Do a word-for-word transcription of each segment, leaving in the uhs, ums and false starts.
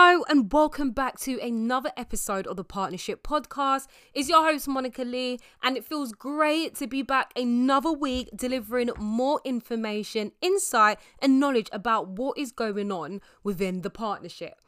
Hello and welcome back to another episode of the Partnership Podcast. It's your host Monica Lee, and it feels great to be back another week delivering more information, insight and knowledge about what is going on within the partnership.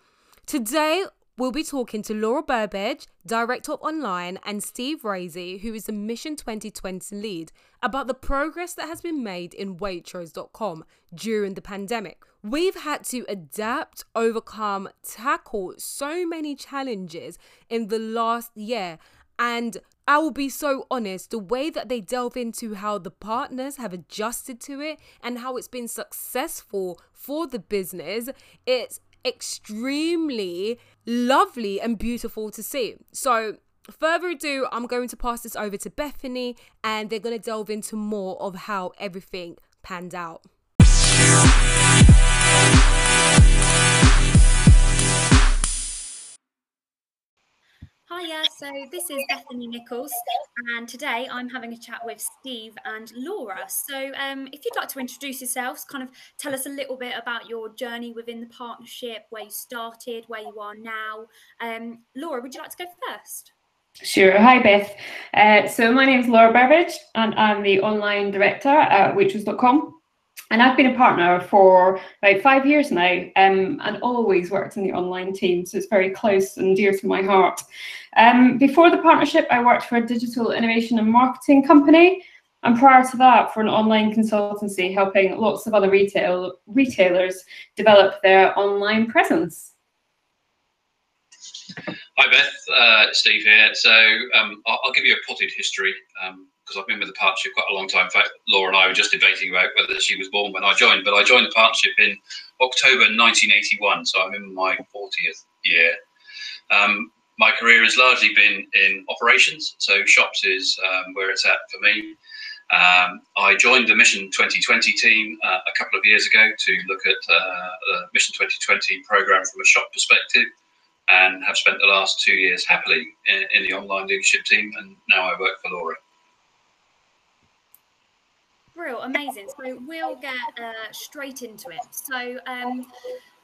Today we'll be talking to Laura Burbidge, Director of Online, and Steve Raisey, who is the Mission twenty twenty lead, about the progress that has been made in Waitrose dot com during the pandemic. We've had to adapt, overcome, tackle so many challenges in the last year, and I will be so honest, the way that they delve into how the partners have adjusted to it and how it's been successful for the business, it's extremely lovely and beautiful to see. So further ado, I'm going to pass this over to Bethany, and they're going to delve into more of how everything panned out. Hiya, so this is Bethany Nichols, and today I'm having a chat with Steve and Laura. So um, if you'd like to introduce yourselves, kind of tell us a little bit about your journey within the partnership, where you started, where you are now. Um, Laura, would you like to go first? Sure. Hi, Beth. Uh, so my name is Laura Burbidge, and I'm the online director at Waitrose dot com. And I've been a partner for about five years now, um, and always worked in the online team, so it's very close and dear to my heart. Um, before the partnership, I worked for a digital innovation and marketing company, and prior to that, for an online consultancy, helping lots of other retail retailers develop their online presence. Hi, Beth. Uh, Steve here. So um, I'll, I'll give you a potted history. Um, I've been with the partnership quite a long time. In fact, Laura and I were just debating about whether she was born when I joined, but I joined the partnership in October nineteen eighty-one, so I'm in my fortieth year. Um, my career has largely been in operations, so shops is um, where it's at for me. Um, I joined the Mission twenty twenty team uh, a couple of years ago to look at uh, the Mission twenty twenty programme from a shop perspective, and have spent the last two years happily in, in the online leadership team, and now I work for Laura. Real amazing. So we'll get uh, straight into it. So um,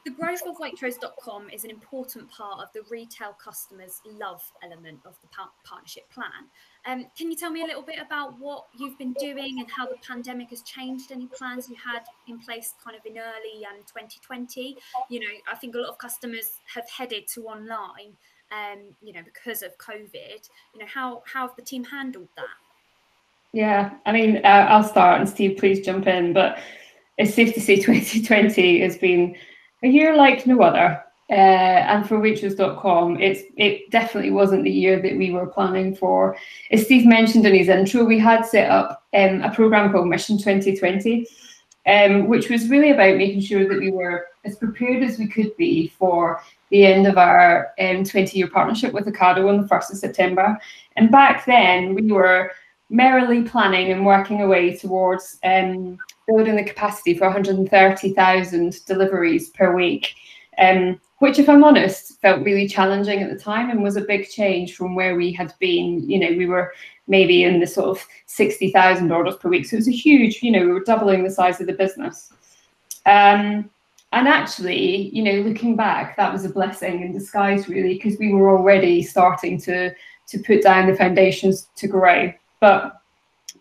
the growth of Waitrose dot com is an important part of the retail customers' love element of the par- partnership plan. Um, can you tell me a little bit about what you've been doing and how the pandemic has changed any plans you had in place kind of in early um, twenty twenty? You know, I think a lot of customers have headed to online, um, you know, because of COVID. You know, how, how have the team handled that? Yeah, I mean, uh, I'll start, and Steve, please jump in, but it's safe to say twenty twenty has been a year like no other. Uh, and for Waitrose dot com, it's, it definitely wasn't the year that we were planning for. As Steve mentioned in his intro, we had set up um, a programme called Mission twenty twenty, um, which was really about making sure that we were as prepared as we could be for the end of our um, twenty-year partnership with Ocado on the first of September. And back then, we were merrily planning and working away towards um, building the capacity for one hundred thirty thousand deliveries per week, um, which, if I'm honest, felt really challenging at the time and was a big change from where we had been. You know, we were maybe in the sort of sixty thousand orders per week. So it was a huge, you know, we were doubling the size of the business. Um, and actually, you know, looking back, that was a blessing in disguise, really, because we were already starting to, to put down the foundations to grow. But,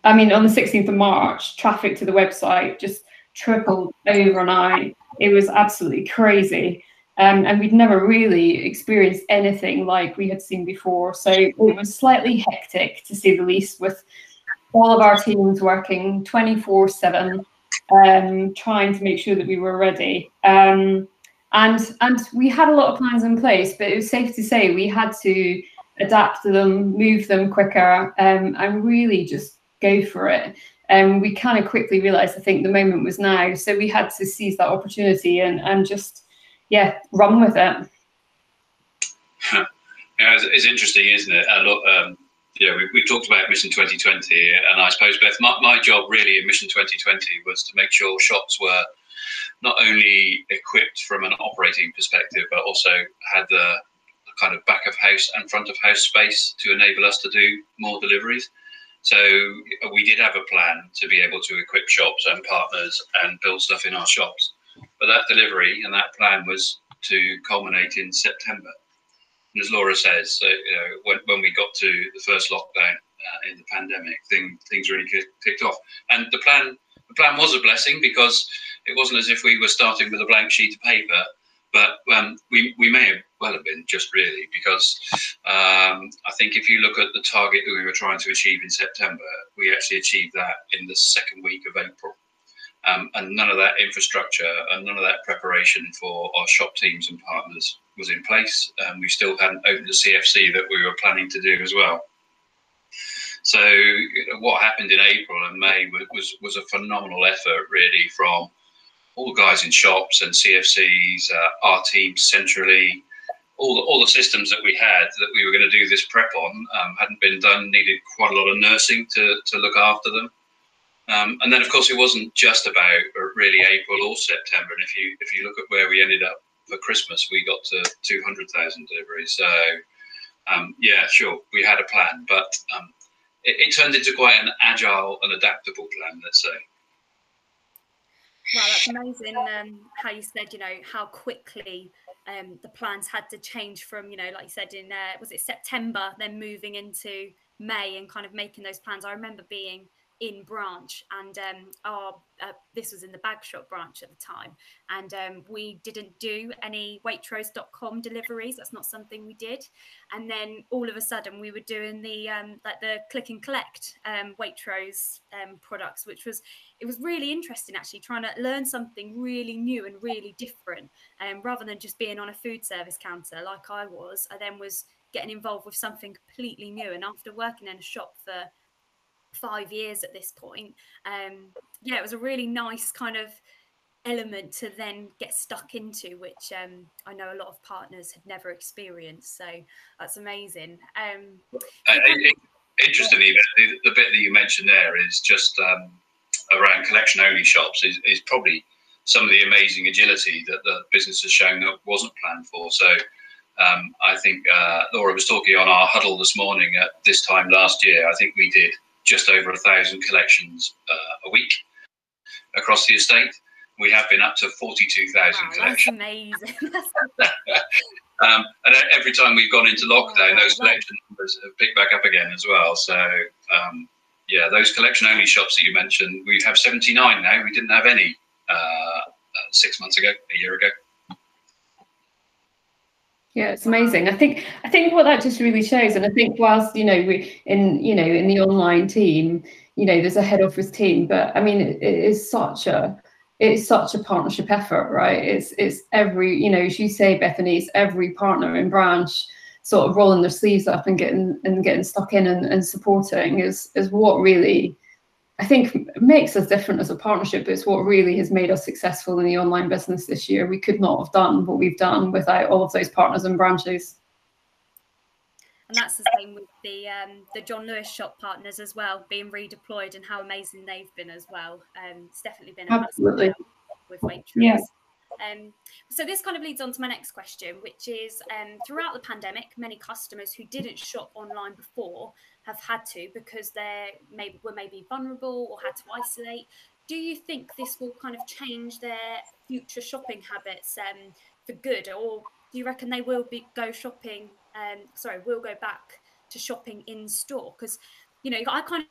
I mean, on the sixteenth of March, traffic to the website just tripled overnight. It was absolutely crazy. Um, and we'd never really experienced anything like we had seen before. So it was slightly hectic, to say the least, with all of our teams working twenty-four seven, um, trying to make sure that we were ready. Um, and, and we had a lot of plans in place, but it was safe to say we had to adapt to them, move them quicker, um, and really just go for it. And um, we kind of quickly realised, I think, the moment was now. So we had to seize that opportunity and, and just, yeah, run with it. Yeah, it's, it's interesting, isn't it? A lot, um, yeah, we, we've talked about Mission twenty twenty, and I suppose, Beth, my, my job really in Mission twenty twenty was to make sure shops were not only equipped from an operating perspective, but also had the kind of back of house and front of house space to enable us to do more deliveries. So we did have a plan to be able to equip shops and partners and build stuff in our shops. But that delivery and that plan was to culminate in September. And as Laura says, so, you know, when, when we got to the first lockdown uh, in the pandemic, thing, things really kicked off. And the plan, the plan was a blessing, because it wasn't as if we were starting with a blank sheet of paper, but um, we, we may have well have been, just really, because um, I think if you look at the target that we were trying to achieve in September, we actually achieved that in the second week of April. Um, and none of that infrastructure and none of that preparation for our shop teams and partners was in place. Um, we still hadn't opened the C F C that we were planning to do as well. So you know, what happened in April and May was, was a phenomenal effort, really, from all the guys in shops and C F Cs, uh, our team centrally, all the, all the systems that we had that we were going to do this prep on um, hadn't been done, needed quite a lot of nursing to, to look after them. Um, and then, of course, it wasn't just about really April or September. And if you if you look at where we ended up for Christmas, we got to two hundred thousand deliveries. So, um, yeah, sure, we had a plan, but um, it, it turned into quite an agile and adaptable plan, let's say. Wow, that's amazing um, how you said, you know, how quickly um, the plans had to change from, you know, like you said, in, uh, was it September, then moving into May and kind of making those plans. I remember being in branch, and um our uh, this was in the Bagshot branch at the time, and um we didn't do any Waitrose dot com deliveries. That's not something we did. And then all of a sudden we were doing the um like the click and collect um Waitrose um products, which was it was really interesting, actually, trying to learn something really new and really different, and um, rather than just being on a food service counter like I was, I then was getting involved with something completely new. And after working in a shop for five years at this point, um yeah, it was a really nice kind of element to then get stuck into, which um I know a lot of partners had never experienced, so that's amazing. um uh, it, it, interestingly, the, the bit that you mentioned there is just um around collection only shops is, is probably some of the amazing agility that the business has shown that wasn't planned for. So um I think uh Laura was talking on our huddle this morning, at this time last year I think we did just over a thousand collections uh, a week across the estate. We have been up to forty-two thousand wow, collections. That's amazing. um, and every time we've gone into lockdown, oh, those collection numbers have picked back up again as well. So um, yeah, those collection only shops that you mentioned, we have seventy-nine now. We didn't have any uh, six months ago, a year ago. Yeah, it's amazing. I think I think what that just really shows, and I think whilst, you know, we in you know in the online team, you know, there's a head office team, but I mean, it, it is such a it's such a partnership effort, right? It's it's every, you know, as you say, Bethany, it's every partner in branch sort of rolling their sleeves up and getting and getting stuck in and, and supporting is is what really, I think, makes us different as a partnership. It's what really has made us successful in the online business this year. We could not have done what we've done without all of those partners and branches. And that's the same with the um, the John Lewis shop partners as well, being redeployed, and how amazing they've been as well. Um, it's definitely been a absolutely massive help with Waitrose. Yeah. Um, so this kind of leads on to my next question, which is um, throughout the pandemic, many customers who didn't shop online before have had to, because they maybe were maybe vulnerable or had to isolate. Do you think this will kind of change their future shopping habits um, for good, or do you reckon they will be go shopping? Um, sorry, will go back to shopping in store? Because, you know, I kind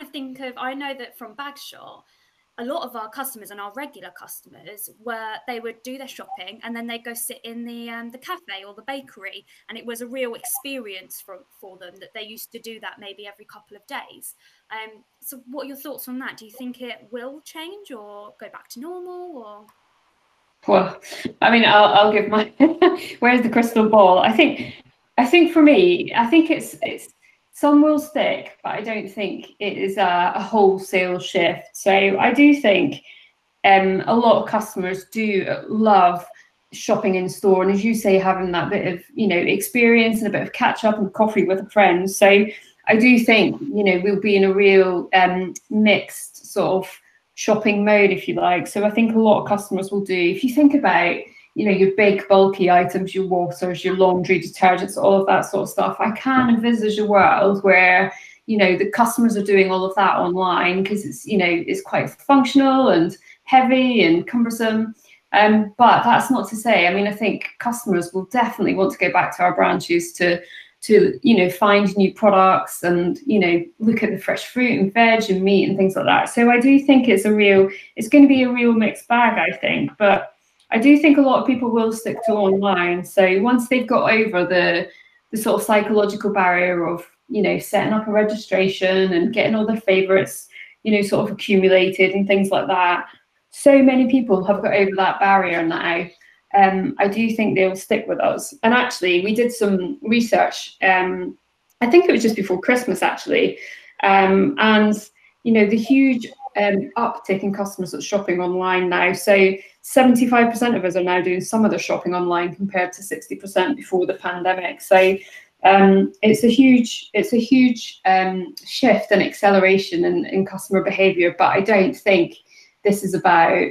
of think of I know that from Bagshaw, a lot of our customers and our regular customers were they would do their shopping and then they'd go sit in the um, the cafe or the bakery, and it was a real experience for for them that they used to do that maybe every couple of days. Um, so what are your thoughts on that? Do you think it will change or go back to normal? Or well, I mean, I'll, I'll give my where's the crystal ball? I think I think for me, I think it's it's. Some will stick, but I don't think it is a, a wholesale shift. So I do think um, a lot of customers do love shopping in store, and as you say, having that bit of, you know, experience and a bit of catch up and coffee with a friend. So I do think, you know, we'll be in a real um, mixed sort of shopping mode, if you like. So I think a lot of customers will do. If you think about, you know, your big bulky items, your waters, your laundry, detergents, all of that sort of stuff, I can envisage a world where, you know, the customers are doing all of that online, because it's, you know, it's quite functional and heavy and cumbersome. Um, but that's not to say, I mean, I think customers will definitely want to go back to our branches to, to, you know, find new products and, you know, look at the fresh fruit and veg and meat and things like that. So I do think it's a real, it's going to be a real mixed bag, I think. But I do think a lot of people will stick to online. So once they've got over the, the sort of psychological barrier of, you know, setting up a registration and getting all their favourites, you know, sort of accumulated and things like that. So many people have got over that barrier now. Um, I do think they'll stick with us. And actually, we did some research. Um, I think it was just before Christmas, actually. Um, and, you know, the huge um, uptick in customers that's shopping online now. So seventy-five percent of us are now doing some of the shopping online compared to sixty percent before the pandemic. So um, it's a huge, it's a huge um, shift and acceleration in, in customer behaviour. But I don't think this is about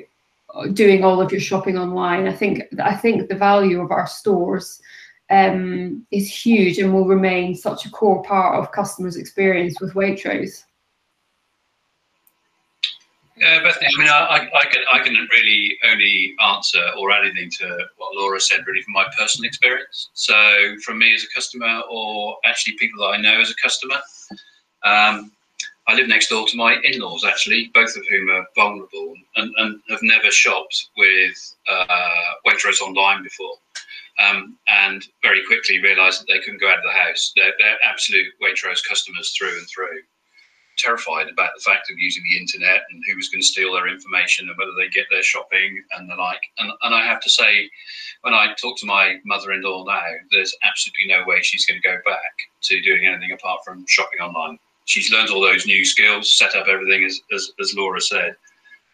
doing all of your shopping online. I think I think the value of our stores um, is huge and will remain such a core part of customers' experience with Waitrose. Yeah, Bethany, I mean, I, I can I can really only answer or add anything to what Laura said, really, from my personal experience. So from me as a customer, or actually people that I know as a customer. Um, I live next door to my in-laws, actually, both of whom are vulnerable and, and have never shopped with uh, Waitrose online before, um, and very quickly realised that they couldn't go out of the house. They're, they're absolute Waitrose customers through and through, terrified about the fact of using the internet and who was going to steal their information and whether they get their shopping and the like. And, and I have to say, when I talk to my mother-in-law now, there's absolutely no way she's going to go back to doing anything apart from shopping online. She's learned all those new skills, set up everything, as, as, as Laura said,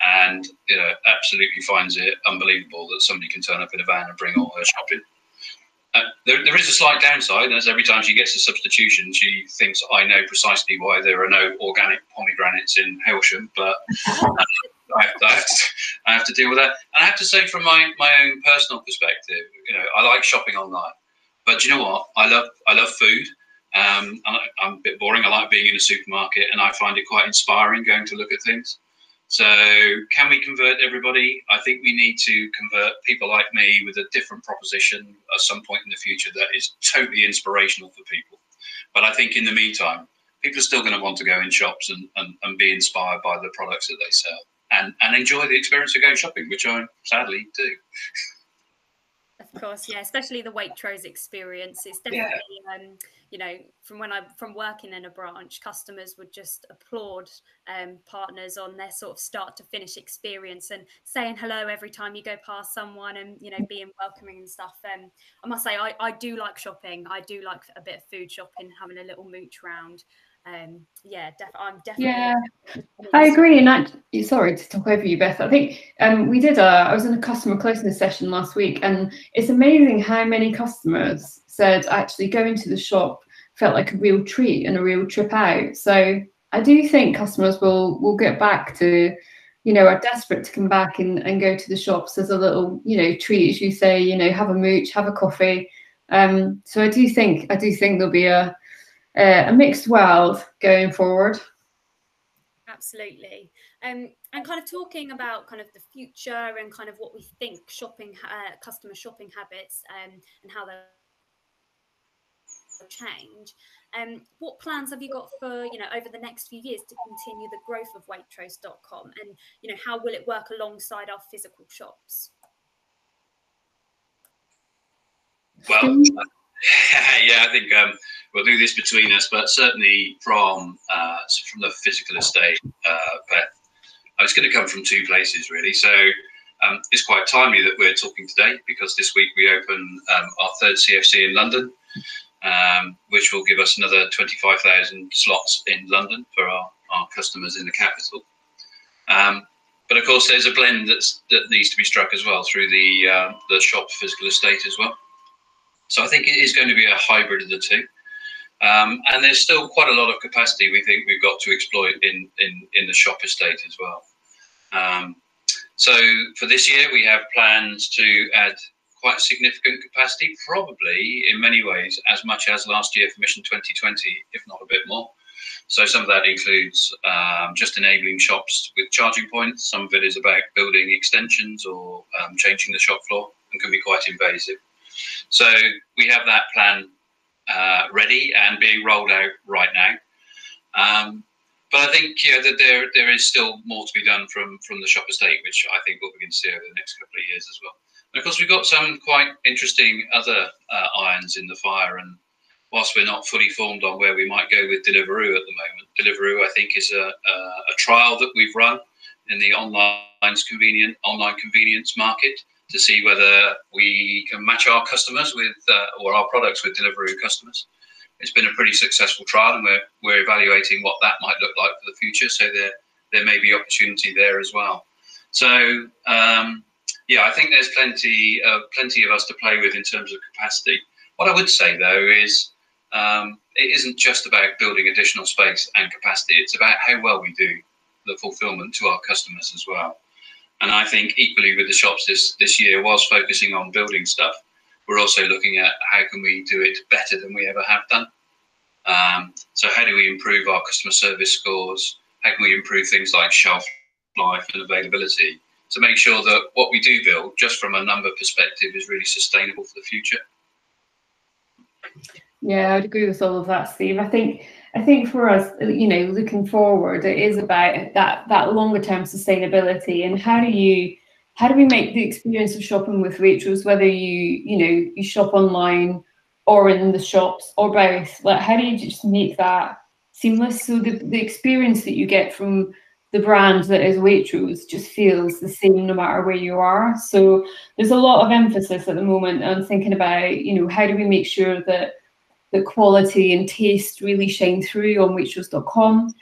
and you know, absolutely finds it unbelievable that somebody can turn up in a van and bring all her shopping. Uh, there, there is a slight downside, as every time she gets a substitution, she thinks, I know precisely why there are no organic pomegranates in Hailsham, but um, I, have to, I, have to, I have to deal with that. And I have to say, from my, my own personal perspective, you know, I like shopping online, but you know what? I love I love food. Um, I'm a bit boring. I like being in a supermarket, and I find it quite inspiring going to look at things. So can we convert everybody? I think we need to convert people like me with a different proposition at some point in the future that is totally inspirational for people. But I think in the meantime, people are still going to want to go in shops and, and, and be inspired by the products that they sell and, and enjoy the experience of going shopping, which I sadly do. Of course, yeah, especially the Waitrose experience. It's definitely, yeah. um, you know, from when I from working in a branch, customers would just applaud um, partners on their sort of start to finish experience and saying hello every time you go past someone and, you know, being welcoming and stuff. Um, I must say, I, I do like shopping. I do like a bit of food shopping, having a little mooch round. Um, yeah, def I'm definitely. Yeah, I agree. And that, sorry to talk over you, Beth. I think um, we did. A, I was in a customer closeness session last week, and it's amazing how many customers said actually going to the shop felt like a real treat and a real trip out. So I do think customers will will get back to, you know, are desperate to come back and and go to the shops as a little, you know, treat, as you say, you know, have a mooch, have a coffee. Um, so I do think I do think there'll be a. Uh, a mixed world going forward. Absolutely. Um, and kind of talking about kind of the future and kind of what we think shopping, uh, customer shopping habits um, and how they'll change. Um, what plans have you got for, you know, over the next few years to continue the growth of Waitrose dot com and, you know, how will it work alongside our physical shops? Well, yeah, I think um, we'll do this between us, but certainly from uh, from the physical estate, uh, Beth, it's going to come from two places, really. So um, it's quite timely that we're talking today because this week we open um, our third C F C in London, um, which will give us another twenty-five thousand slots in London for our, our customers in the capital. Um, but of course, there's a blend that's, that needs to be struck as well through the, uh, the shop physical estate as well. So I think it is going to be a hybrid of the two. Um, and there's still quite a lot of capacity we think we've got to exploit in, in, in the shop estate as well. Um, so for this year, we have plans to add quite significant capacity, probably in many ways as much as last year for Mission twenty twenty, if not a bit more. So some of that includes um, just enabling shops with charging points. Some of it is about building extensions or um, changing the shop floor, and can be quite invasive. So we have that plan uh, ready and being rolled out right now. Um, but I think you know, that there there is still more to be done from, from the shop estate, which I think we'll begin to see over the next couple of years as well. And of course, we've got some quite interesting other uh, irons in the fire, and whilst we're not fully formed on where we might go with Deliveroo at the moment, Deliveroo I think is a, a, a trial that we've run in the online convenient online convenience market to see whether we can match our customers with uh, or our products with Deliveroo customers. It's been a pretty successful trial, and we're we're evaluating what that might look like for the future. So there there may be opportunity there as well. So um, yeah, I think there's plenty uh, plenty of us to play with in terms of capacity. What I would say though is um, it isn't just about building additional space and capacity. It's about how well we do the fulfilment to our customers as well. And I think equally with the shops this this year, whilst focusing on building stuff, we're also looking at how can we do it better than we ever have done. Um, so how do we improve our customer service scores? How can we improve things like shelf life and availability to make sure that what we do build, just from a number perspective, is really sustainable for the future? Yeah, I'd agree with all of that, Steve. I think I think for us, you know, looking forward, it is about that that longer term sustainability, and how do you How do we make the experience of shopping with Waitrose, whether you, you know, you shop online or in the shops or both, like how do you just make that seamless? So the, the experience that you get from the brand that is Waitrose just feels the same no matter where you are. So there's a lot of emphasis at the moment on thinking about, you know, how do we make sure that the quality and taste really shine through on Waitrose dot com?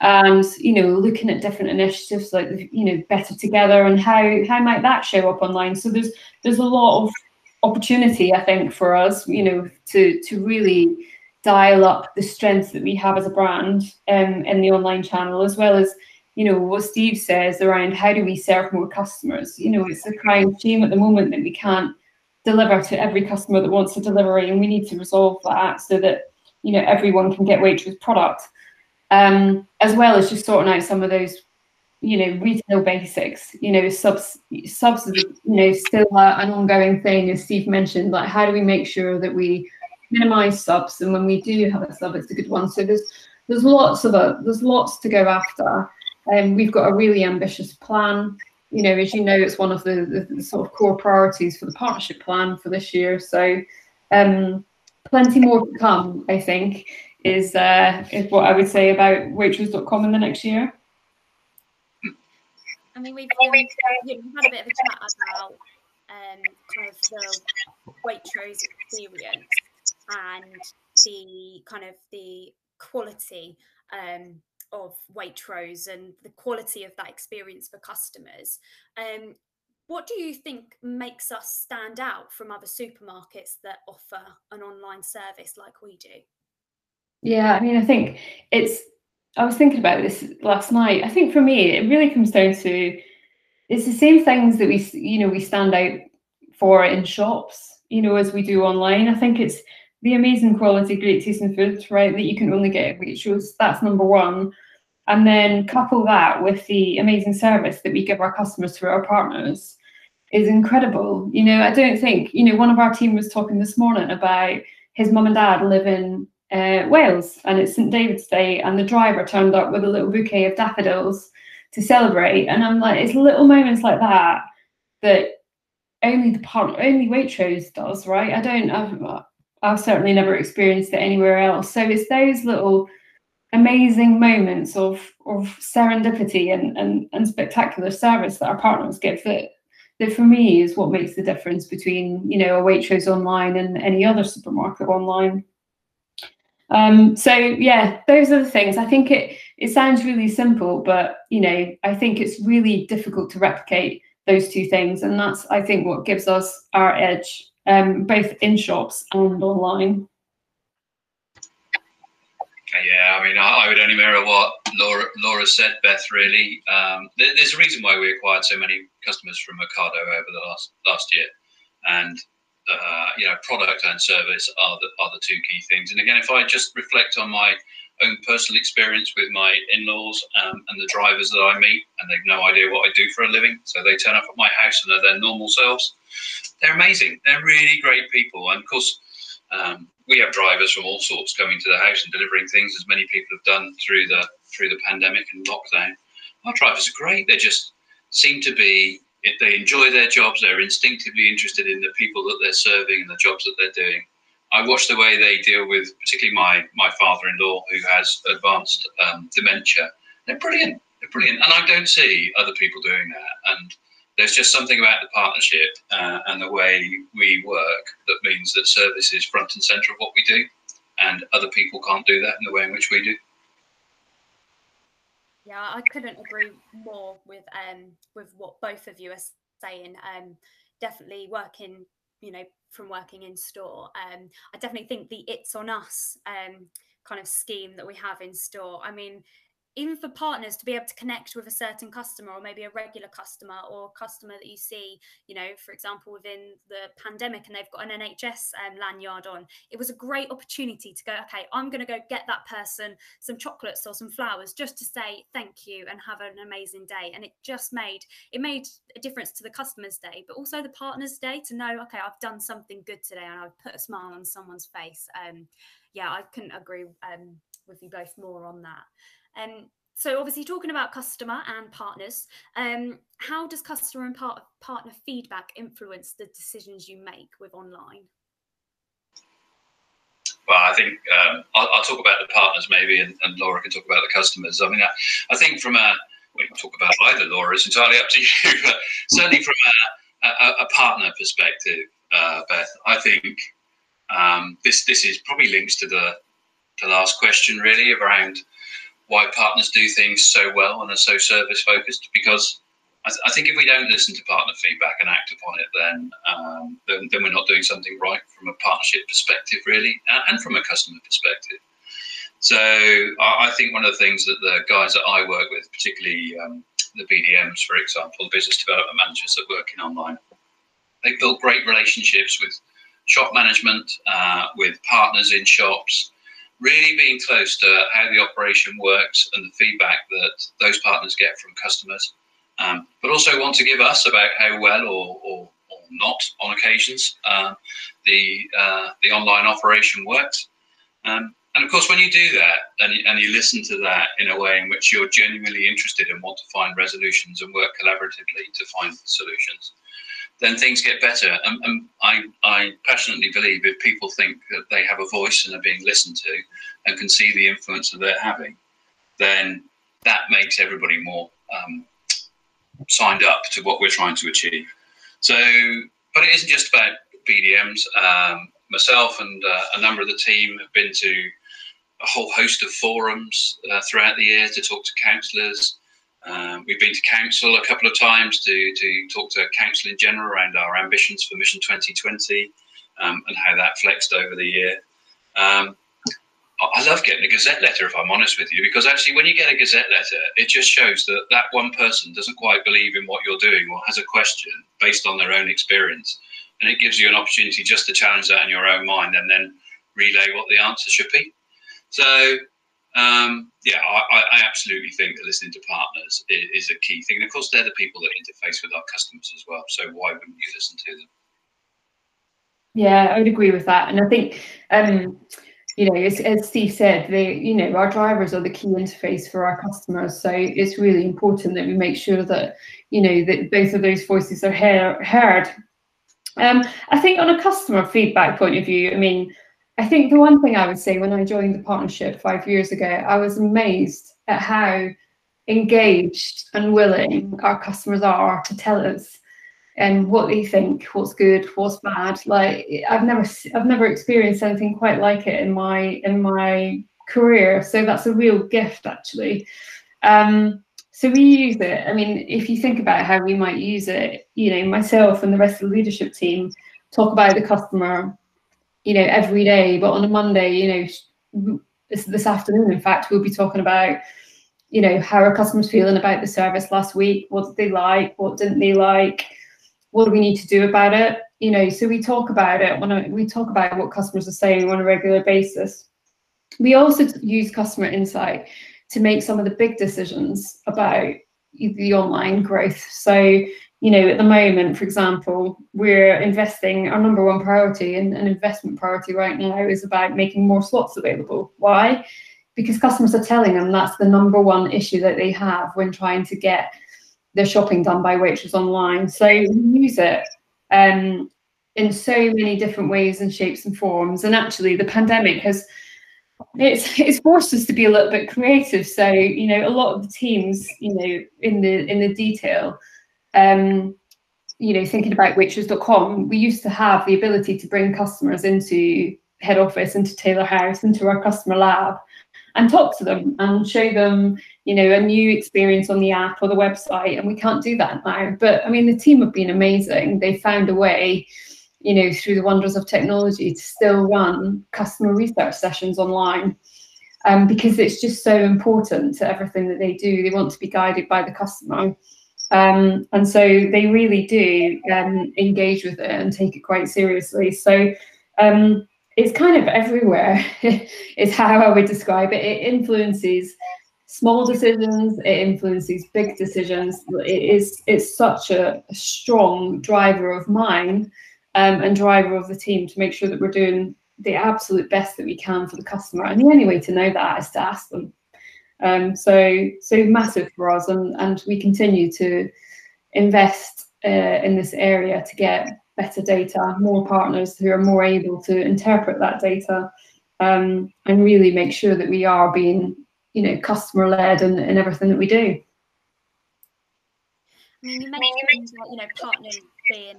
And you know, looking at different initiatives like you know Better Together, and how how might that show up online. So there's there's a lot of opportunity, I think, for us, you know, to to really dial up the strengths that we have as a brand um, in the online channel, as well as you know what Steve says around how do we serve more customers. You know, it's a crying shame at the moment that we can't deliver to every customer that wants a delivery, and we need to resolve that so that you know everyone can get Waitrose product. Um, as well as just sorting out some of those, you know, retail basics. You know, subs, subs, you know, still uh, an ongoing thing, as Steve mentioned. Like, how do we make sure that we minimise subs, and when we do have a sub, it's a good one. So there's there's lots of a, there's lots to go after, and um, we've got a really ambitious plan. You know, as you know, it's one of the, the, the sort of core priorities for the partnership plan for this year. So, um, plenty more to come, I think. is uh, is what I would say about Waitrose dot com in the next year. I mean, we've, um, we've had a bit of a chat about um, kind of the Waitrose experience and the kind of the quality um, of Waitrose and the quality of that experience for customers. Um, what do you think makes us stand out from other supermarkets that offer an online service like we do? Yeah, I mean, I think it's, I was thinking about this last night. I think for me, it really comes down to, it's the same things that we, you know, we stand out for in shops, you know, as we do online. I think it's the amazing quality, great tasting food, right, that you can only get at Waitrose. That's number one. And then couple that with the amazing service that we give our customers through our partners is incredible. You know, I don't think, you know, one of our team was talking this morning about his mum and dad live in Uh, Wales, and it's Saint David's Day, and the driver turned up with a little bouquet of daffodils to celebrate. And I'm like, it's little moments like that that only the part, only Waitrose does, right? I don't, I've, I've certainly never experienced it anywhere else. So it's those little amazing moments of of serendipity and and, and spectacular service that our partners give that that for me is what makes the difference between you know a Waitrose online and any other supermarket online. Um, so yeah, those are the things. I think it it sounds really simple, but you know, I think it's really difficult to replicate those two things, and that's I think what gives us our edge, um, both in shops and online. Yeah, I mean, I, I would only mirror what Laura Laura said, Beth. Really, um, there, there's a reason why we acquired so many customers from Ocado over the last last year, and. Uh, you know, product and service are the, are the two key things. And again, if I just reflect on my own personal experience with my in-laws um, and the drivers that I meet, and they've no idea what I do for a living. So they turn up at my house and are their normal selves. They're amazing. They're really great people. And of course, um, we have drivers from all sorts coming to the house and delivering things, as many people have done through the through the pandemic and lockdown. Our drivers are great. They just seem to be, if they enjoy their jobs, they're instinctively interested in the people that they're serving and the jobs that they're doing. I watch the way they deal with, particularly my my father-in-law, who has advanced um, dementia. They're brilliant. They're brilliant. And I don't see other people doing that. And there's just something about the partnership uh, and the way we work that means that service is front and centre of what we do. And other people can't do that in the way in which we do. Yeah, I couldn't agree more with um with what both of you are saying. Um, definitely working, you know, from working in store. Um, I definitely think the It's On Us um kind of scheme that we have in store. I mean, even for partners to be able to connect with a certain customer, or maybe a regular customer or customer that you see, you know, for example, within the pandemic, and they've got an N H S um, lanyard on. It was a great opportunity to go, okay, I'm going to go get that person some chocolates or some flowers just to say thank you and have an amazing day. And it just made, it made a difference to the customer's day, but also the partner's day to know, okay, I've done something good today and I've put a smile on someone's face. Um, yeah, I couldn't agree um, with you both more on that. Um, so obviously talking about customer and partners, um, how does customer and part- partner feedback influence the decisions you make with online? Well, I think um, I'll, I'll talk about the partners maybe, and, and Laura can talk about the customers. I mean, I, I think from a, we can talk about either, Laura, it's entirely up to you, but certainly from a, a, a partner perspective, uh, Beth, I think um, this this is probably links to the, the last question really around why partners do things so well and are so service focused, because I, th- I think if we don't listen to partner feedback and act upon it, then, um, then then we're not doing something right from a partnership perspective really, and from a customer perspective. So I, I think one of the things that the guys that I work with, particularly um, the B D Ms, for example, business development managers that work in online, they build great relationships with shop management, uh, with partners in shops, really being close to how the operation works and the feedback that those partners get from customers, um, but also want to give us about how well or, or, or not on occasions uh, the uh, the online operation works. Um, and of course, when you do that and you, and you listen to that in a way in which you're genuinely interested and want to find resolutions and work collaboratively to find solutions, then things get better. And, and I, I passionately believe if people think that they have a voice and are being listened to and can see the influence that they're having, then that makes everybody more um, signed up to what we're trying to achieve. So, but it isn't just about B D Ms. Um, myself and uh, a number of the team have been to a whole host of forums uh, throughout the year to talk to counsellors. Um, we've been to council a couple of times to, to talk to council in general around our ambitions for Mission twenty twenty um, and how that flexed over the year. Um, I love getting a Gazette letter, if I'm honest with you, because actually when you get a Gazette letter, it just shows that that one person doesn't quite believe in what you're doing or has a question based on their own experience. And it gives you an opportunity just to challenge that in your own mind and then relay what the answer should be. So. Um, yeah, I, I absolutely think that listening to partners is, is a key thing. And of course, they're the people that interface with our customers as well. So why wouldn't you listen to them? Yeah, I would agree with that. And I think, um, you know, as, as Steve said, they, you know, our drivers are the key interface for our customers. So it's really important that we make sure that, you know, that both of those voices are he- heard. Um, I think on a customer feedback point of view, I mean, I think the one thing I would say when I joined the partnership five years ago, I was amazed at how engaged and willing our customers are to tell us and um, what they think, what's good, what's bad. Like I've never, I've never experienced anything quite like it in my in my career. So that's a real gift, actually. Um, so we use it. I mean, if you think about how we might use it, you know, myself and the rest of the leadership team talk about the customer, you know, every day, but on a Monday, you know, this, this afternoon, in fact, we'll be talking about, you know, how our customers feeling about the service last week, what did they like, what didn't they like, what do we need to do about it, you know, so we talk about it, when I, we talk about what customers are saying on a regular basis. We also use customer insight to make some of the big decisions about the online growth. So, you know, at the moment, for example, we're investing, our number one priority and an investment priority right now is about making more slots available. Why? Because customers are telling them that's the number one issue that they have when trying to get their shopping done by Waitrose online. So we use it um, in so many different ways and shapes and forms. And actually the pandemic has, It's it's forced us to be a little bit creative. So, you know, a lot of the teams, you know, in the in the detail, um, you know, thinking about Waitrose dot com, we used to have the ability to bring customers into head office, into Taylor House, into our customer lab and talk to them and show them, you know, a new experience on the app or the website. And we can't do that now. But I mean, the team have been amazing. They found a way, you know, through the wonders of technology, to still run customer research sessions online, um, because it's just so important to everything that they do. They want to be guided by the customer. Um, and so they really do um, engage with it and take it quite seriously. So um, it's kind of everywhere is how I would describe it. It influences small decisions, it influences big decisions. It is, it's such a strong driver of mine, Um, and driver of the team, to make sure that we're doing the absolute best that we can for the customer. And the only way to know that is to ask them. Um, so, so massive for us, and, and we continue to invest uh, in this area to get better data, more partners who are more able to interpret that data, um, and really make sure that we are being, you know, customer-led in, in everything that we do. I mean, you mentioned, you know, partners being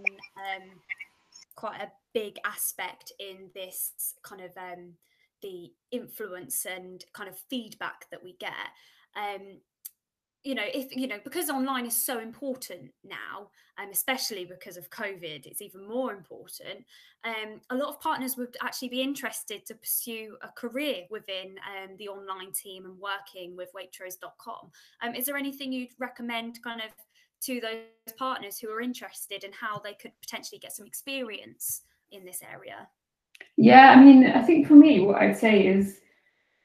um, quite a big aspect in this kind of um, the influence and kind of feedback that we get. Um, you know, if you know, because online is so important now, and um, especially because of COVID, it's even more important. Um, a lot of partners would actually be interested to pursue a career within um, the online team and working with Waitrose dot com. Um, is there anything you'd recommend kind of to those partners who are interested in how they could potentially get some experience in this area? Yeah, I mean, I think for me, what I'd say is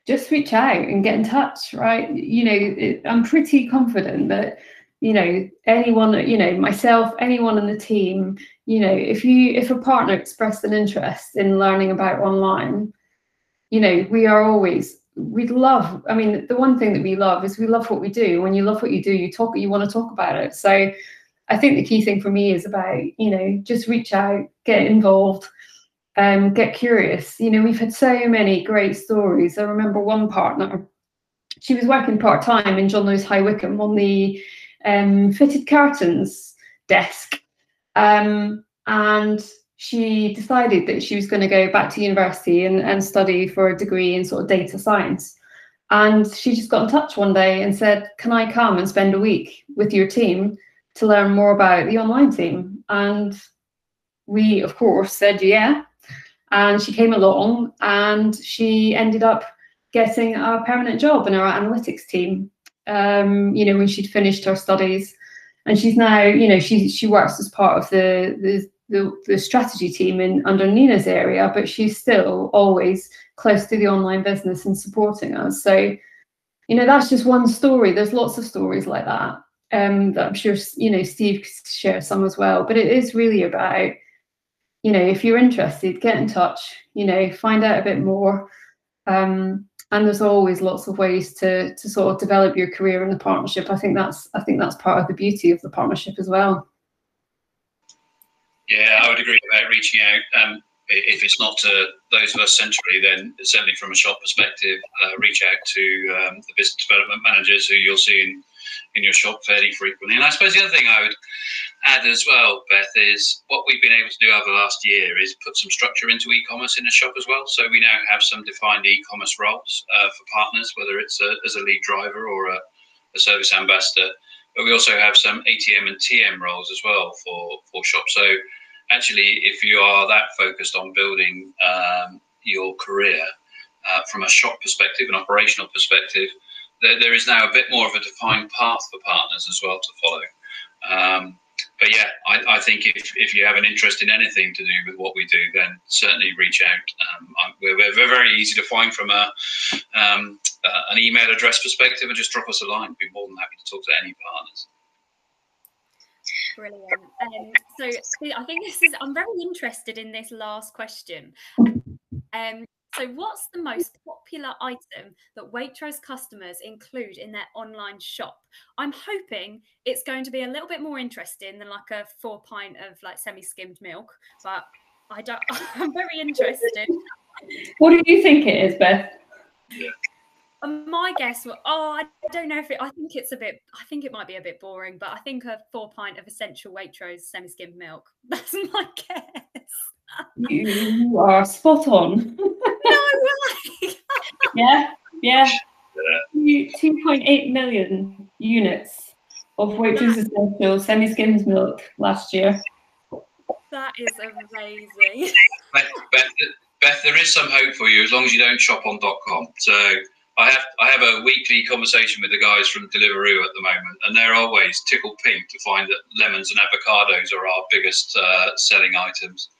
just reach out and get in touch, right? You know, it, I'm pretty confident that, you know, anyone, you know, myself, anyone on the team, you know, if you, if a partner expressed an interest in learning about online, you know, we are always, we'd love, I mean, the one thing that we love is we love what we do. When you love what you do, you talk, you want to talk about it. So I think the key thing for me is about, you know, just reach out, get involved, um, get curious. You know, we've had so many great stories. I remember one partner, she was working part-time in John Lewis, High Wycombe on the um, fitted curtains desk. Um, and she decided that she was going to go back to university and, and study for a degree in sort of data science. And she just got in touch one day and said, can I come and spend a week with your team to learn more about the online team? And we, of course, said, yeah. And she came along and she ended up getting a permanent job in our analytics team, um, you know, when she'd finished her studies. And she's now, you know, she she works as part of the, the The, the strategy team in under Nina's area, but she's still always close to the online business and supporting us. So, you know, that's just one story. There's lots of stories like that, um, that I'm sure, you know, Steve could share some as well. But it is really about, you know, if you're interested, get in touch, you know, find out a bit more. Um, and there's always lots of ways to to sort of develop your career in the partnership. I think that's I think that's part of the beauty of the partnership as well. Yeah, I would agree about reaching out. Um, if it's not to those of us centrally, then certainly from a shop perspective, uh, reach out to um, the business development managers who you'll see in, in your shop fairly frequently. And I suppose the other thing I would add as well, Beth, is what we've been able to do over the last year is put some structure into e-commerce in the shop as well. So we now have some defined e-commerce roles uh, for partners, whether it's a, as a lead driver or a, a service ambassador. But we also have some A T M and T M roles as well for, for shops. So actually, if you are that focused on building um, your career uh, from a shop perspective, an operational perspective, there, there is now a bit more of a defined path for partners as well to follow. Um, But yeah, I, I think if, if you have an interest in anything to do with what we do, then certainly reach out. Um, I, we're, we're very easy to find from a, um, uh, an email address perspective, and just drop us a line. We'd be more than happy to talk to any partners. Brilliant. Um, so I think this is, I'm very interested in this last question. Um, so what's the most popular item that Waitrose customers include in their online shop? I'm hoping it's going to be a little bit more interesting than like a four pint of like semi-skimmed milk, but I don't, I'm very interested. What do you think it is, Beth? Yeah. My guess was, oh, I don't know if it, I think it's a bit, I think it might be a bit boring, but I think a four pint of essential Waitrose semi-skimmed milk. That's my guess. You are spot on. No way. Yeah, yeah. two point eight million units of Waitrose essential semi-skimmed milk last year. That is amazing. Beth, Beth, Beth, there is some hope for you as long as you don't shop on dot com. So... I have I have a weekly conversation with the guys from Deliveroo at the moment, and they're always tickled pink to find that lemons and avocados are our biggest uh, selling items.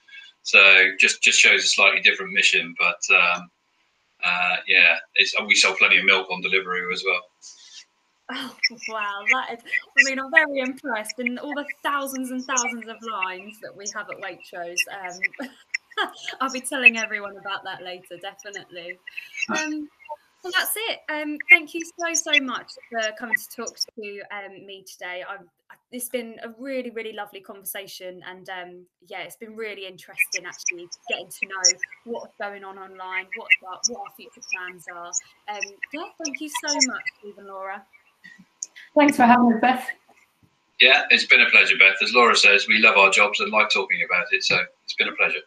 So just just shows a slightly different mission, but um, uh, yeah, it's, we sell plenty of milk on Deliveroo as well. Oh wow, that is, I mean, I'm very impressed, and all the thousands and thousands of lines that we have at Waitrose. Um, I'll be telling everyone about that later, definitely. Um, Well, that's it. Um, thank you so, so much for coming to talk to um, me today. I've, it's been a really, really lovely conversation. And um, yeah, it's been really interesting actually getting to know what's going on online, what our, what our future plans are. Um, yeah, thank you so much, Steve and Laura. Thanks for having us, Beth. Yeah, it's been a pleasure, Beth. As Laura says, we love our jobs and like talking about it. So it's been a pleasure.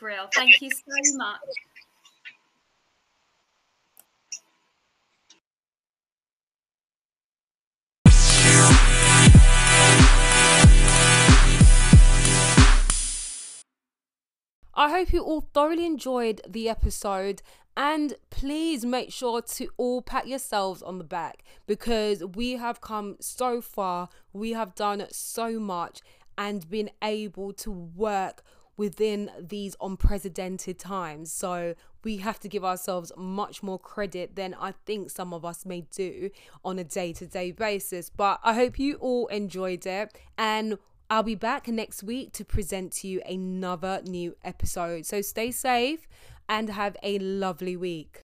Brill. Thank you so much. I hope you all thoroughly enjoyed the episode, and please make sure to all pat yourselves on the back, because we have come so far, we have done so much and been able to work within these unprecedented times. So we have to give ourselves much more credit than I think some of us may do on a day-to-day basis. But I hope you all enjoyed it, and I'll be back next week to present to you another new episode. So stay safe and have a lovely week.